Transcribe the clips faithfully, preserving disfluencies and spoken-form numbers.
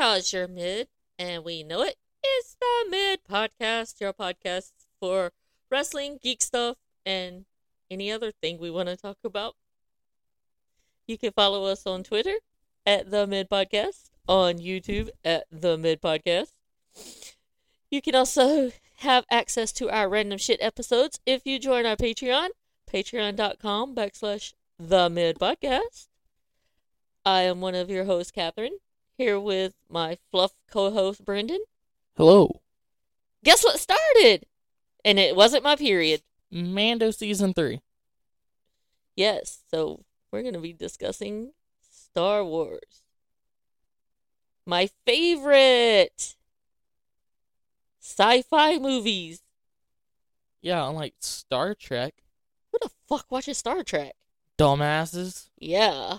because you're mid, and we know it. It's the Mid Podcast, your podcast for wrestling, geek stuff, and any other thing we want to talk about. You can follow us on Twitter at The Mid Podcast, on YouTube at The Mid Podcast. You can also have access to our random shit episodes if you join our Patreon, patreon.com backslash The Mid Podcast. I am one of your hosts, Catherine, here with my fluff co-host, Brendan. Hello. Guess what started? And it wasn't my period. Mando Season three. Yes, so we're going to be discussing Star Wars. My favorite sci-fi movies. Yeah, unlike Star Trek. Who the fuck watches Star Trek? Dumbasses. Yeah.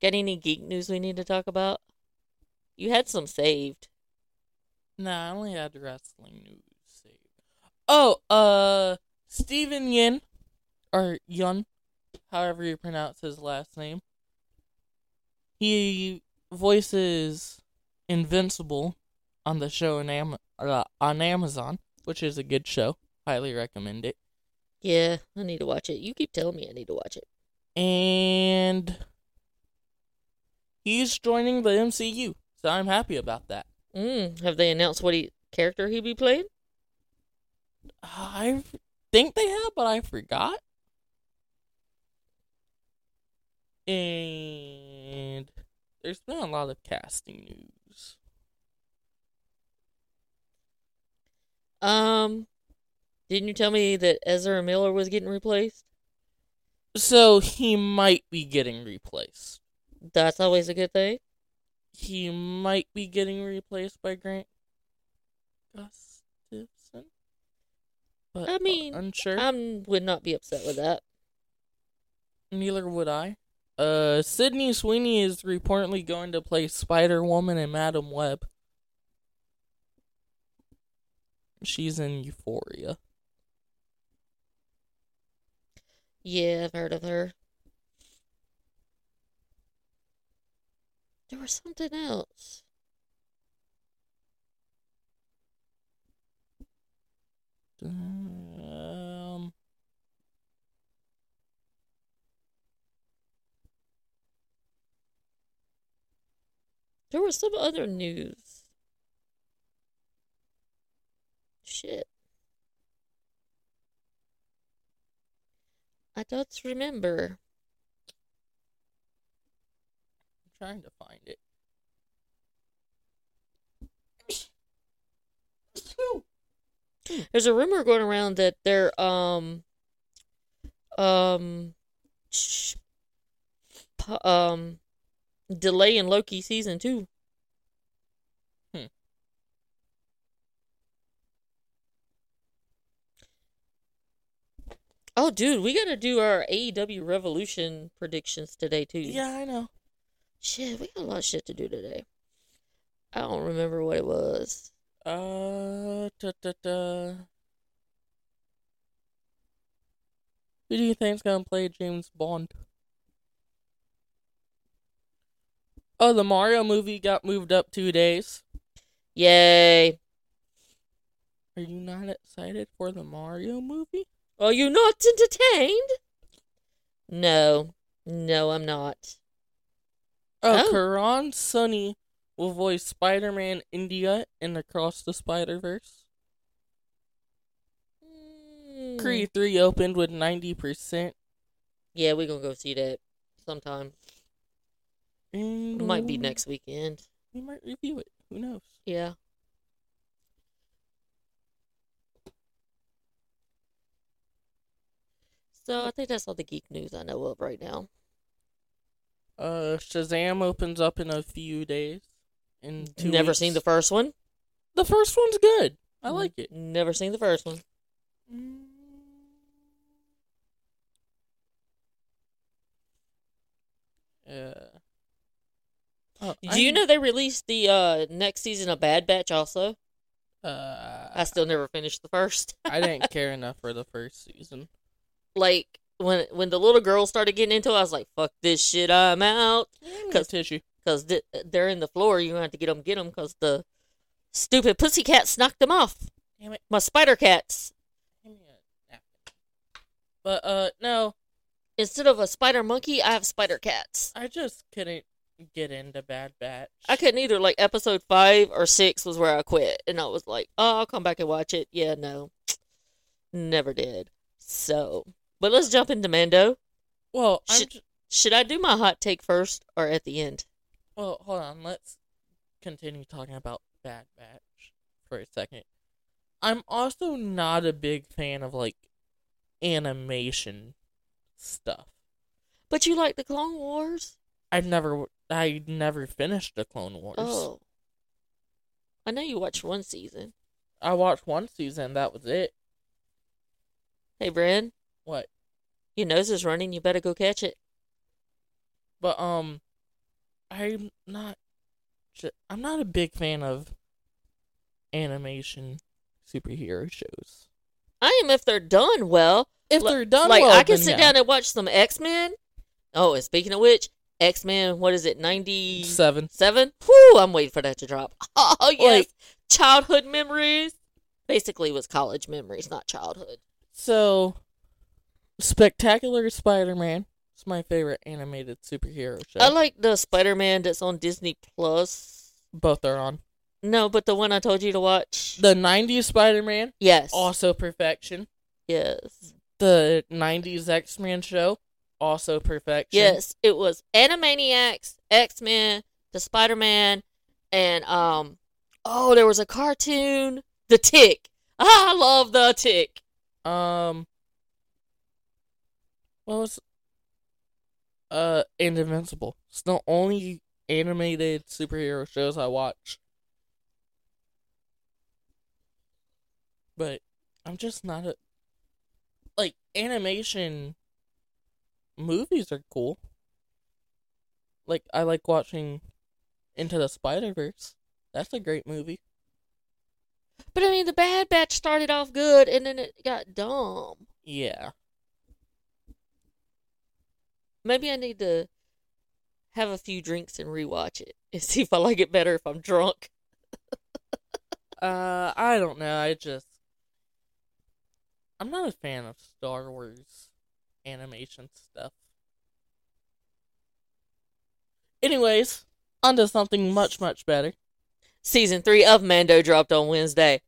Got any geek news we need to talk about? You had some saved. Nah, I only had wrestling news saved. Oh, uh, Steven Yin, or Yun, however you pronounce his last name. He voices Invincible on the show on, Am- uh, on Amazon, which is a good show. Highly recommend it. Yeah, I need to watch it. You keep telling me I need to watch it. And he's joining the M C U, so I'm happy about that. Mm, have they announced what he, character he'd be playing? I think they have, but I forgot. And there's been a lot of casting news. Um, didn't you tell me that Ezra Miller was getting replaced? So he might be getting replaced. That's always a good thing. He might be getting replaced by Grant Gustin. But I mean, unsure. I would not be upset with that. Neither would I. Uh, Sydney Sweeney is reportedly going to play Spider Woman in Madam Web. She's in Euphoria. Yeah, I've heard of her. There was something else. Um, there was some other news. Shit. I don't remember. Trying to find it. There's a rumor going around that they're um um um delaying Loki season two. Hmm. Oh, dude, we gotta do our A E W Revolution predictions today too. Yeah, I know. Shit, we got a lot of shit to do today. I don't remember what it was. Uh, da, da, da. Who do you think's gonna play James Bond? Oh, the Mario movie got moved up two days. Yay. Are you not excited for the Mario movie? Are you not entertained? No. No, I'm not. Oh, oh, Karan Soni will voice Spider-Man India in Across the Spider-Verse. Mm. Creed three opened with ninety percent. Yeah, we're going to go see that sometime. And it might be next weekend. We might review it. Who knows? Yeah. So I think that's all the geek news I know of right now. Uh, Shazam opens up in a few days. In two Never weeks. Seen the first one? The first one's good. I mm-hmm. like it. Never seen the first one. Yeah. Oh, Do I... you know they released the uh, next season of Bad Batch also? Uh, I still never finished the first. I didn't care enough for the first season. Like, When when the little girl started getting into it, I was like, fuck this shit, I'm out. Give me a tissue. Because th- they're in the floor. You're going to have to get them, get them, because the stupid pussycats knocked them off. Damn it. My spider cats. Damn it. But, uh, no. Instead of a spider monkey, I have spider cats. I just couldn't get into Bad Batch. I couldn't either. Like, episode five or six was where I quit. And I was like, oh, I'll come back and watch it. Yeah, no. Never did. So, but let's jump into Mando. Well, I'm should, j- should I do my hot take first or at the end? Well, hold on. Let's continue talking about Bad Batch for a second. I'm also not a big fan of, like, animation stuff. But you like the Clone Wars? I've never, I never finished the Clone Wars. Oh. I know you watched one season. I watched one season. That was it. Hey, Bren. What? Your nose is running. You better go catch it. But, um... I'm not... I'm not a big fan of animation superhero shows. I am if they're done well. If they're done like, well, like, I can sit yeah. down and watch some X-Men. Oh, and speaking of which, X-Men, what is it, ninety-seven? Seven? Whew, I'm waiting for that to drop. Oh, yes. Like, childhood memories. Basically, it was college memories, not childhood. So, Spectacular Spider-Man. It's my favorite animated superhero show. I like the Spider-Man that's on Disney Plus. Both are on. No, but the one I told you to watch. The nineties Spider-Man? Yes. Also perfection. Yes. The nineties X-Men show? Also perfection. Yes, it was Animaniacs, X-Men, the Spider-Man, and, um, oh, there was a cartoon. The Tick. Ah, I love The Tick. Um, what was... Uh, and Invincible. It's the only animated superhero shows I watch. But I'm just not a... Like, animation movies are cool. Like, I like watching Into the Spider-Verse. That's a great movie. But, I mean, the Bad Batch started off good, and then it got dumb. Yeah. Maybe I need to have a few drinks and rewatch it and see if I like it better if I'm drunk. uh, I don't know. I just... I'm not a fan of Star Wars animation stuff. Anyways, on to something much, much better. Season three of Mando dropped on Wednesday.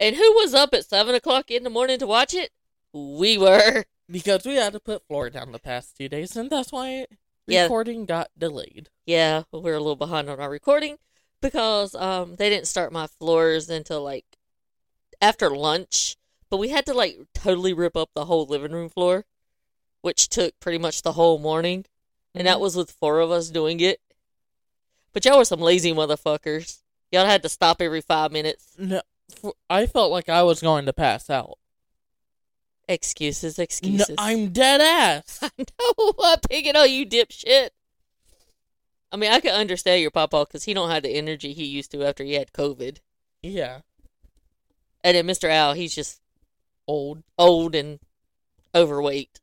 And who was up at seven o'clock in the morning to watch it? We were. Because we had to put Florida down the past two days, and that's why recording yeah. got delayed. Yeah, we were a little behind on our recording because um, they didn't start my floors until, like, after lunch. But we had to, like, totally rip up the whole living room floor, which took pretty much the whole morning. Mm-hmm. And that was with four of us doing it. But y'all were some lazy motherfuckers. Y'all had to stop every five minutes. No, I felt like I was going to pass out. Excuses, excuses. No, I'm dead ass. I know. I'm picking on you, dipshit. I mean, I can understand your papa because he don't have the energy he used to after he had COVID. Yeah. And then Mister Al, he's just old, old and overweight.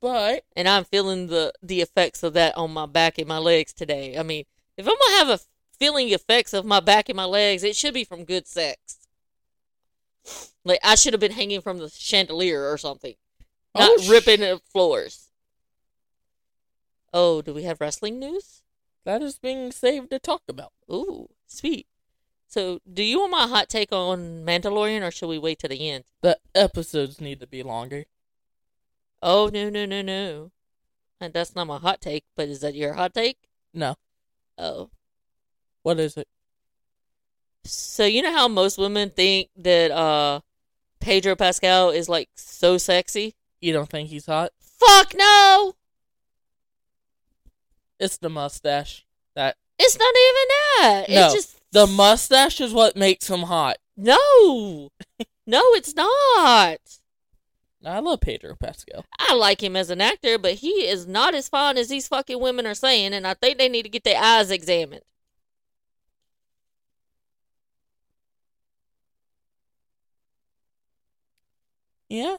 But and I'm feeling the the effects of that on my back and my legs today. I mean, if I'm gonna have a feeling effects of my back and my legs, it should be from good sex. Like, I should have been hanging from the chandelier or something. Not oh, sh- ripping the floors. Oh, do we have wrestling news? That is being saved to talk about. Ooh, sweet. So, do you want my hot take on Mandalorian, or should we wait to the end? The episodes need to be longer. Oh, no, no, no, no. And that's not my hot take, but is that your hot take? No. Oh. What is it? So, you know how most women think that uh, Pedro Pascal is, like, so sexy? You don't think he's hot? Fuck no! It's the mustache. that. It's not even that. No, it's just... the mustache is what makes him hot. No! No, it's not! I love Pedro Pascal. I like him as an actor, but he is not as fine as these fucking women are saying, and I think they need to get their eyes examined. Yeah.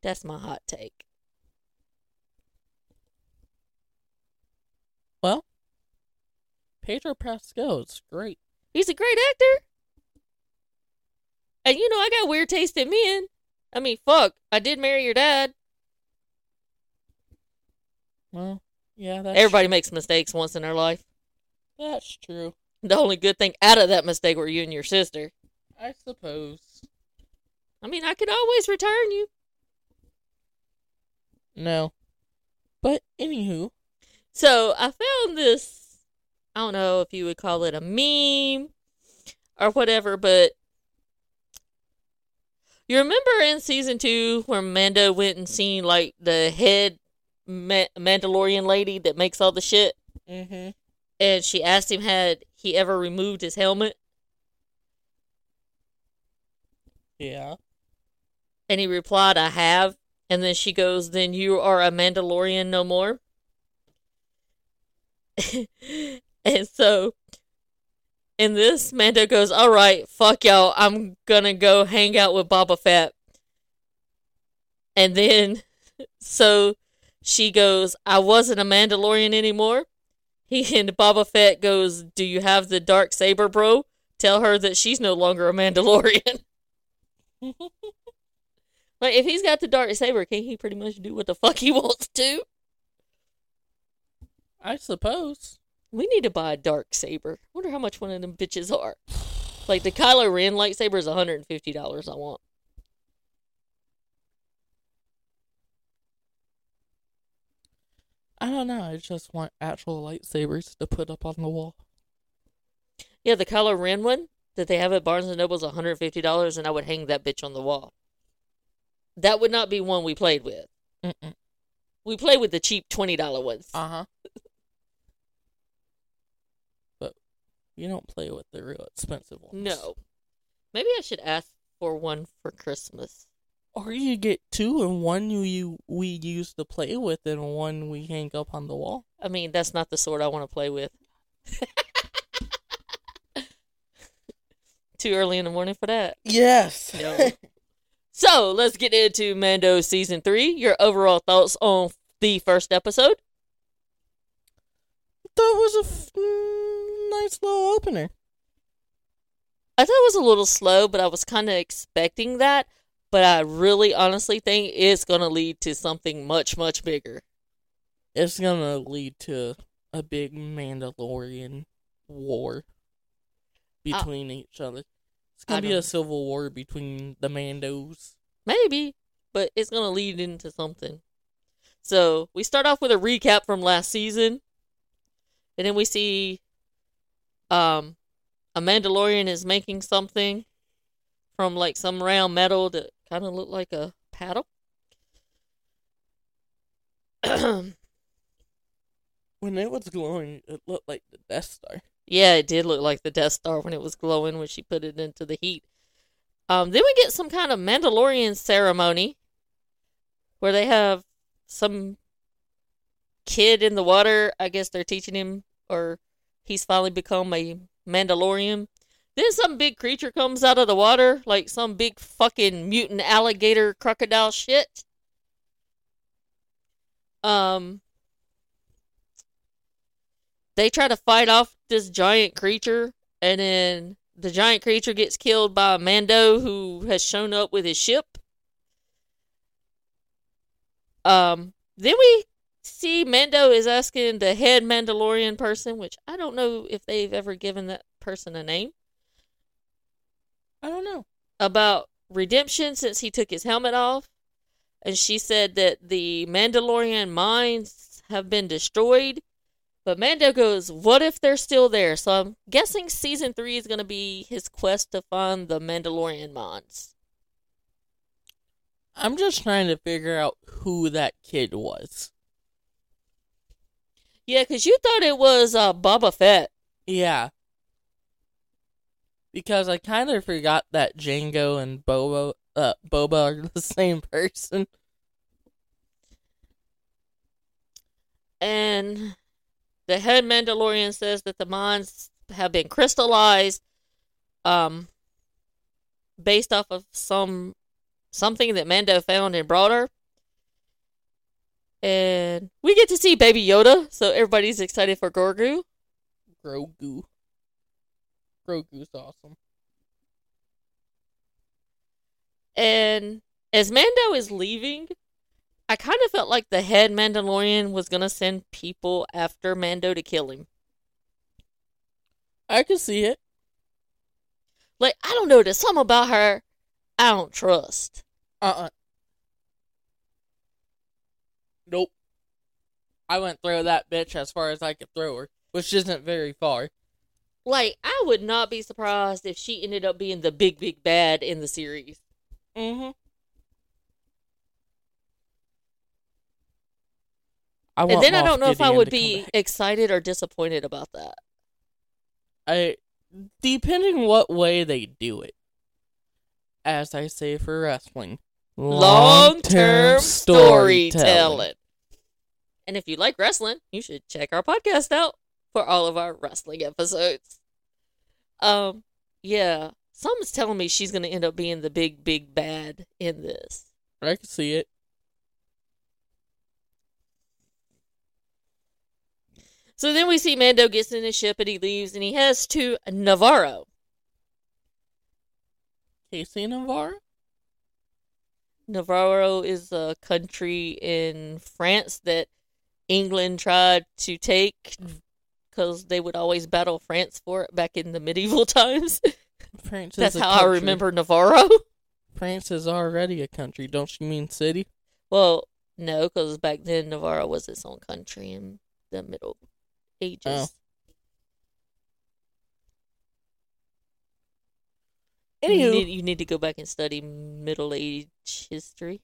That's my hot take. Pedro Pascal is great. He's a great actor. And you know, I got weird taste in men. I mean, fuck, I did marry your dad. Well, yeah, that's Everybody true. makes mistakes once in their life. That's true. The only good thing out of that mistake were you and your sister. I suppose. I mean, I could always return you. No. But, anywho. So, I found this, I don't know if you would call it a meme or whatever, but you remember in season two where Mando went and seen, like, the head Ma- Mandalorian lady that makes all the shit? Mm-hmm. And she asked him had he ever removed his helmet? Yeah. And he replied, I have. And then she goes, then you are a Mandalorian no more. And so, in this, Mando goes, all right, fuck y'all. I'm gonna go hang out with Boba Fett. And then, so, she goes, I wasn't a Mandalorian anymore. He and Boba Fett goes, do you have the Darksaber, bro? Tell her that she's no longer a Mandalorian. Like, if he's got the Darksaber, can't he pretty much do what the fuck he wants to? I suppose. We need to buy a Darksaber. Wonder how much one of them bitches are. Like, the Kylo Ren lightsaber is one hundred fifty dollars I want. I don't know. I just want actual lightsabers to put up on the wall. Yeah, the Kylo Ren one that they have at Barnes and Noble is one hundred fifty dollars and I would hang that bitch on the wall. That would not be one we played with. Mm-mm. We played with the cheap twenty dollars ones. Uh-huh. But you don't play with the real expensive ones. No. Maybe I should ask for one for Christmas. Or you get two and one you we use to play with and one we hang up on the wall. I mean, that's not the sword I want to play with. Too early in the morning for that. Yes. No. So, let's get into Mando Season three. Your overall thoughts on the first episode? I thought it was a f- nice little opener. I thought it was a little slow, but I was kind of expecting that. But I really honestly think it's going to lead to something much, much bigger. It's going to lead to a big Mandalorian war between I- each other. It's going to be a civil war between the Mandos. Maybe, but it's going to lead into something. So, we start off with a recap from last season. And then we see um, a Mandalorian is making something from like some round metal that kind of looked like a paddle. When it was glowing, it looked like the Death Star. Yeah, it did look like the Death Star when it was glowing when she put it into the heat. Um, then we get some kind of Mandalorian ceremony where they have some kid in the water. I guess they're teaching him, or he's finally become a Mandalorian. Then some big creature comes out of the water, like some big fucking mutant alligator crocodile shit. Um... They try to fight off this giant creature, and then the giant creature gets killed by Mando, who has shown up with his ship. Um, then we see Mando is asking the head Mandalorian person, which I don't know if they've ever given that person a name. I don't know. About redemption since he took his helmet off. And she said that the Mandalorian minds have been destroyed. But Mando goes, what if they're still there? So I'm guessing season three is going to be his quest to find the Mandalorian mons. I'm just trying to figure out who that kid was. Yeah, because you thought it was uh, Boba Fett. Yeah. Because I kind of forgot that Jango and Boba, uh, Boba are the same person. And the head Mandalorian says that the mons have been crystallized um, based off of some something that Mando found and brought her. And we get to see Baby Yoda, so everybody's excited for Grogu. Grogu. Grogu's awesome. And as Mando is leaving, I kind of felt like the head Mandalorian was going to send people after Mando to kill him. I can see it. Like, I don't know, there's something about her I don't trust. Uh-uh. Nope. I wouldn't throw that bitch as far as I could throw her, which isn't very far. Like, I would not be surprised if she ended up being the big, big bad in the series. Mm-hmm. I want and then Moff I don't know Gideon if I would be excited or disappointed about that. I, depending what way they do it. As I say for wrestling, long-term storytelling. And if you like wrestling, you should check our podcast out for all of our wrestling episodes. Um, yeah. Someone's telling me she's going to end up being the big, big bad in this. I can see it. So then we see Mando gets in his ship and he leaves and he heads to Nevarro. Casey Nevarro? Nevarro is a country in France that England tried to take because they would always battle France for it back in the medieval times. France That's is how country. I remember Nevarro. France is already a country. Don't you mean city? Well, no, because back then Nevarro was its own country in the Middle Ages. Oh. You need, you need to go back and study Middle Age history.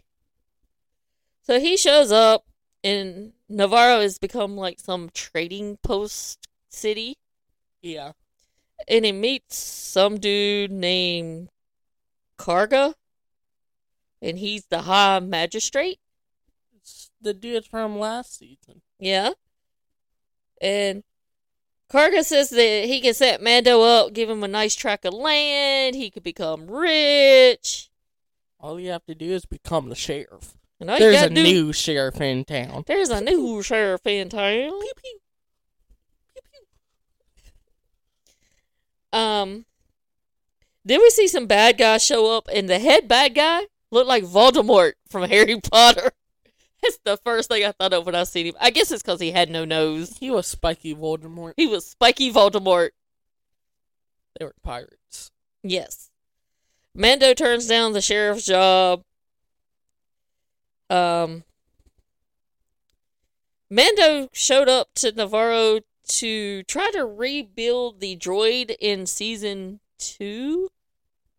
So he shows up, and Nevarro has become like some trading post city. Yeah. And he meets some dude named Karga, and he's the High Magistrate. It's the dude from last season. Yeah. And Karga says that he can set Mando up, give him a nice tract of land, he could become rich. All you have to do is become the sheriff. And There's a do... new sheriff in town. There's a new sheriff in town. Pew, pew. Pew, pew. Um, then we see some bad guys show up, and the head bad guy looked like Voldemort from Harry Potter. That's the first thing I thought of when I seen him. I guess it's because he had no nose. He was spiky Voldemort. He was spiky Voldemort. They were pirates. Yes. Mando turns down the sheriff's job. Um, Mando showed up to Nevarro to try to rebuild the droid in season two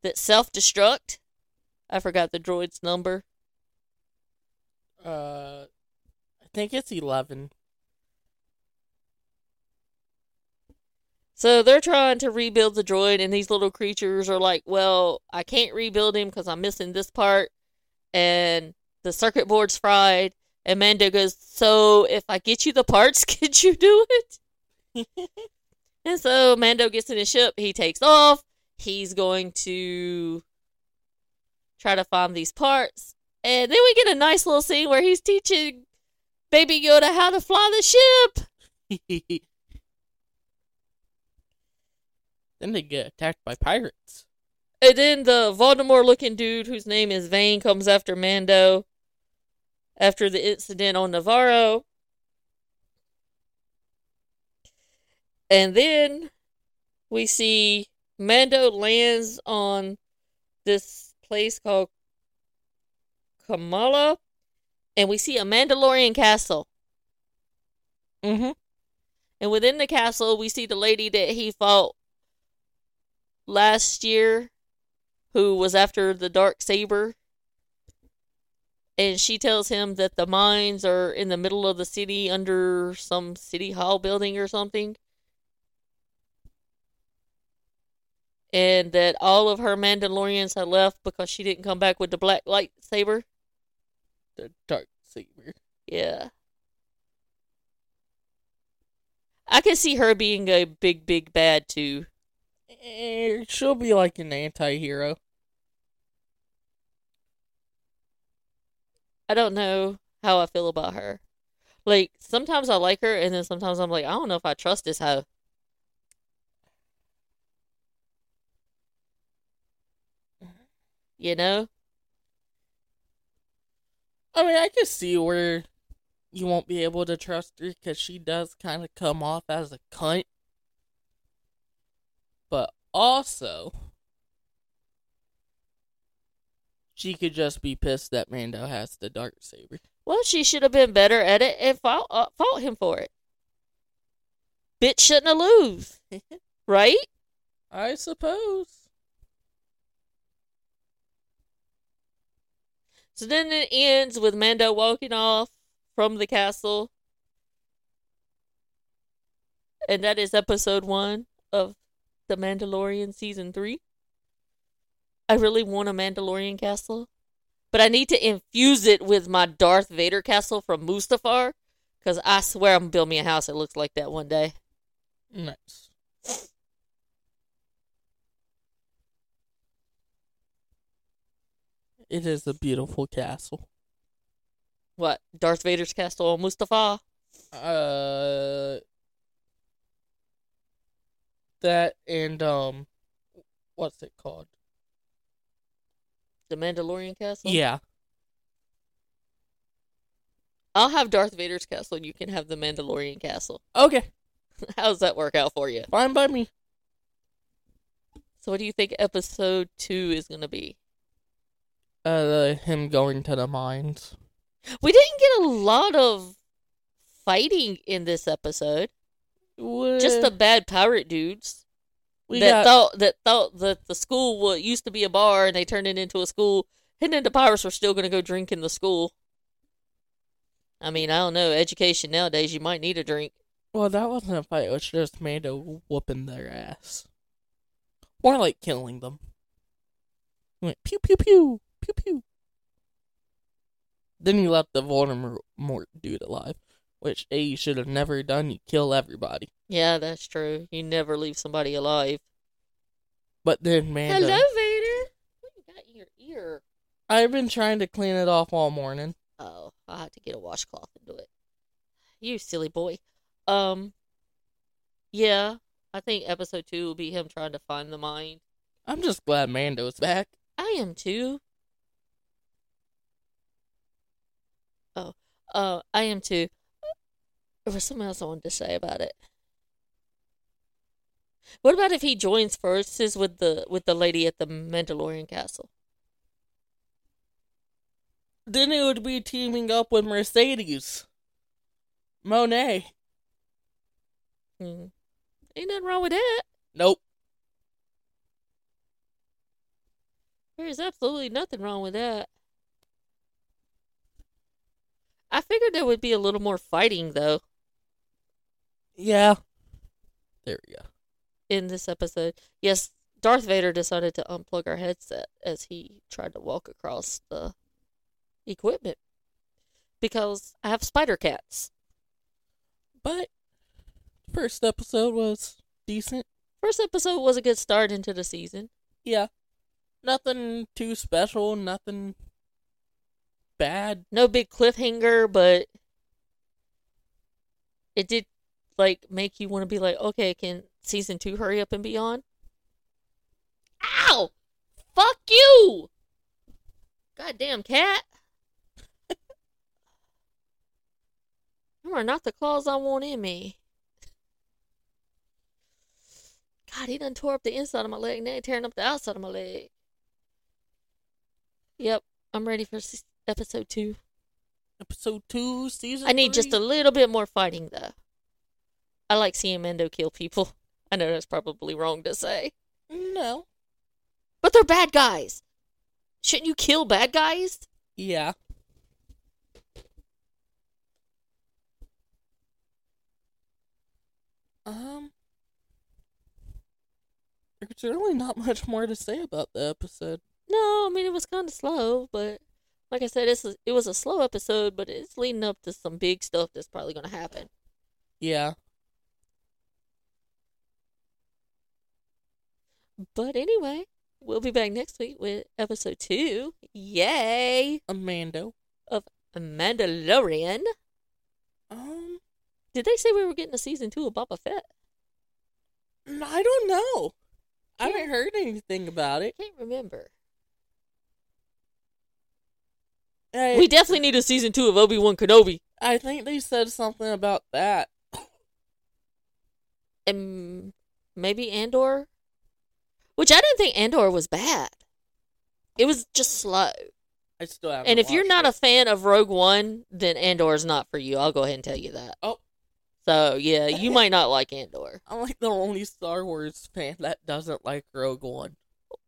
that self-destruct. I forgot the droid's number. Uh, I think it's eleven. So they're trying to rebuild the droid, and these little creatures are like, well, I can't rebuild him because I'm missing this part, and the circuit board's fried, and Mando goes, so if I get you the parts, could you do it? And so Mando gets in his ship, he takes off, he's going to try to find these parts. And then we get a nice little scene where he's teaching Baby Yoda how to fly the ship. Then they get attacked by pirates. And then the Voldemort-looking dude, whose name is Vane, comes after Mando after the incident on Nevarro. And then we see Mando lands on this place called Kamala, and we see a Mandalorian castle. Mm-hmm. And within the castle, we see the lady that he fought last year, who was after the Darksaber. And she tells him that the mines are in the middle of the city under some city hall building or something. And that all of her Mandalorians had left because she didn't come back with the black lightsaber. The Darksaber. Yeah. I can see her being a big, big bad, too. She'll be like an anti-hero. I don't know how I feel about her. Like, sometimes I like her, and then sometimes I'm like, I don't know if I trust this hoe. you know? I mean, I can see where you won't be able to trust her, because she does kind of come off as a cunt. But also, she could just be pissed that Mando has the Darksaber. Well, she should have been better at it and fought, uh, fought him for it. Bitch shouldn't have lose. Right? I suppose. So then it ends with Mando walking off from the castle. And that is episode one of The Mandalorian season three. I really want a Mandalorian castle, but I need to infuse it with my Darth Vader castle from Mustafar, because I swear I'm building me a house that looks like that one day. Nice. It is a beautiful castle. What? Darth Vader's castle on Mustafar? Uh, that and, um, what's it called? The Mandalorian castle? Yeah. I'll have Darth Vader's castle and you can have the Mandalorian castle. Okay. How does that work out for you? Fine by me. So what do you think episode two is going to be? Uh, him going to the mines. We didn't get a lot of fighting in this episode. What? Just the bad pirate dudes we that got... thought that thought that the school was, used to be a bar, and they turned it into a school. And then the pirates were still going to go drink in the school. I mean, I don't know. Education nowadays, you might need a drink. Well, that wasn't a fight. It was just Mando whooping their ass, more like killing them. He went pew pew pew. Pew pew. Then you left the Voldemort dude alive, which A, you should have never done. You kill everybody. Yeah, that's true. You never leave somebody alive. But then, Mando. Hello, Vader. What you got in your ear? I've been trying to clean it off all morning. Oh, I had to get a washcloth and do it. You silly boy. Um, yeah, I think episode two will be him trying to find the mine. I'm just glad Mando's back. I am too. Oh, uh, I am too. There was something else I wanted to say about it. What about if he joins forces with the with the lady at the Mandalorian castle? Then it would be teaming up with Mercedes. Monet. Hmm. Ain't nothing wrong with that. Nope. There is absolutely nothing wrong with that. I figured there would be a little more fighting, though. Yeah. There we go. In this episode. Yes, Darth Vader decided to unplug our headset as he tried to walk across the equipment. Because I have spider cats. But, first episode was decent. First episode was a good start into the season. Yeah. Nothing too special, nothing... bad. No big cliffhanger, but it did like make you want to be like, okay, can season two hurry up and be on? Ow! Fuck you! Goddamn cat. You are not the claws I want in me. God, he done tore up the inside of my leg. Now he's tearing up the outside of my leg. Yep, I'm ready for season Episode two. Episode two, season I need three. Just a little bit more fighting, though. I like seeing Mando kill people. I know that's probably wrong to say. No. But they're bad guys. Shouldn't you kill bad guys? Yeah. Um. There's really not much more to say about the episode. No, I mean, it was kind of slow, but... like I said, it's a, it was a slow episode, but it's leading up to some big stuff that's probably going to happen. Yeah. But anyway, we'll be back next week with episode two. Yay! Mando. Of Mandalorian. Um, Did they say we were getting a season two of Boba Fett? I don't know. Can't, I haven't heard anything about it. I can't remember. Hey, we definitely need a season two of Obi-Wan Kenobi. I think they said something about that. And maybe Andor? Which I didn't think Andor was bad. It was just slow. I still haven't And if you're not it. a fan of Rogue One, then Andor is not for you. I'll go ahead and tell you that. Oh. So, yeah, you might not like Andor. I'm like the only Star Wars fan that doesn't like Rogue One.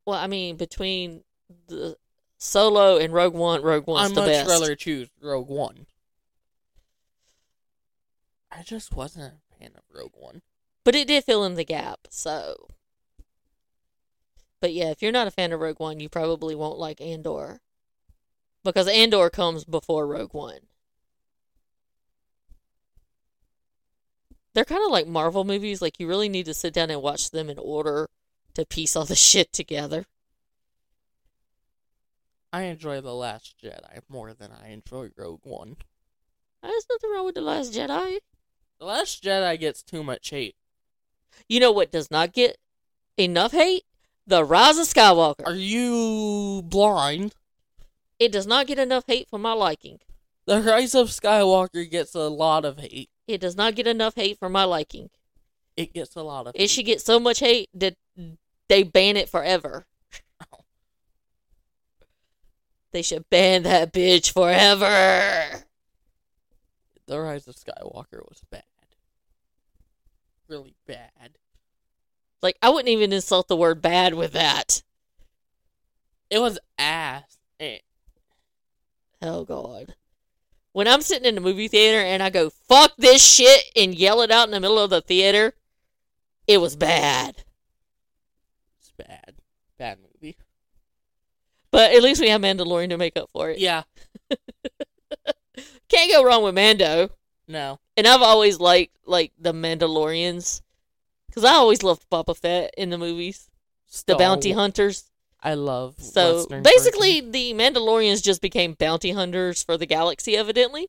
Well, I mean, between the Solo and Rogue One, Rogue One's the best. I'd much rather choose Rogue One. I just wasn't a fan of Rogue One. But it did fill in the gap, so. But yeah, if you're not a fan of Rogue One, you probably won't like Andor. Because Andor comes before Rogue One. They're kind of like Marvel movies. Like, you really need to sit down and watch them in order to piece all the shit together. I enjoy The Last Jedi more than I enjoy Rogue One. There's nothing wrong with The Last Jedi. The Last Jedi gets too much hate. You know what does not get enough hate? The Rise of Skywalker. Are you blind? It does not get enough hate for my liking. The Rise of Skywalker gets a lot of hate. It does not get enough hate for my liking. It gets a lot of hate. It should get so much hate that they ban it forever. Oh. They should ban that bitch forever. The Rise of Skywalker was bad. Really bad. Like, I wouldn't even insult the word bad with that. It was ass. Eh. Oh, God. When I'm sitting in the movie theater and I go, fuck this shit, and yell it out in the middle of the theater, it was bad. It's bad. Bad movie. But at least we have Mandalorian to make up for it. Yeah. Can't go wrong with Mando. No. And I've always liked, like, the Mandalorians. Because I always loved Boba Fett in the movies. Star the bounty hunters. I love So, Western basically, version. The Mandalorians just became bounty hunters for the galaxy, evidently.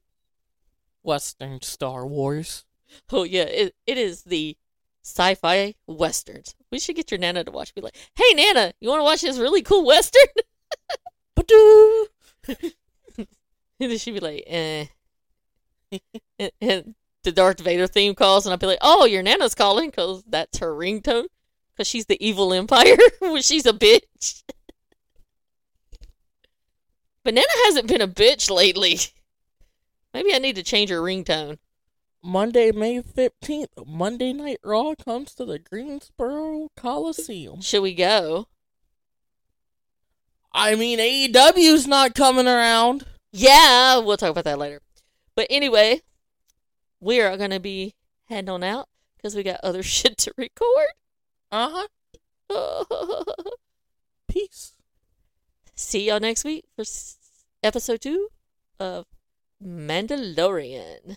Western Star Wars. Oh, yeah. It, it is the sci-fi westerns. We should get your Nana to watch. Be like, hey, Nana, you want to watch this really cool western? Ba-doo! And then she'd be like, eh. and, and the Darth Vader theme calls, and I'd be like, oh, your Nana's calling, because that's her ringtone. Because she's the evil empire. When she's a bitch. But Nana hasn't been a bitch lately. Maybe I need to change her ringtone. Monday, May fifteenth, Monday Night Raw comes to the Greensboro Coliseum. Should we go? I mean, A E W's not coming around. Yeah, we'll talk about that later. But anyway, we are going to be heading on out because we got other shit to record. Uh-huh. Peace. See y'all next week for episode two of Mandalorian.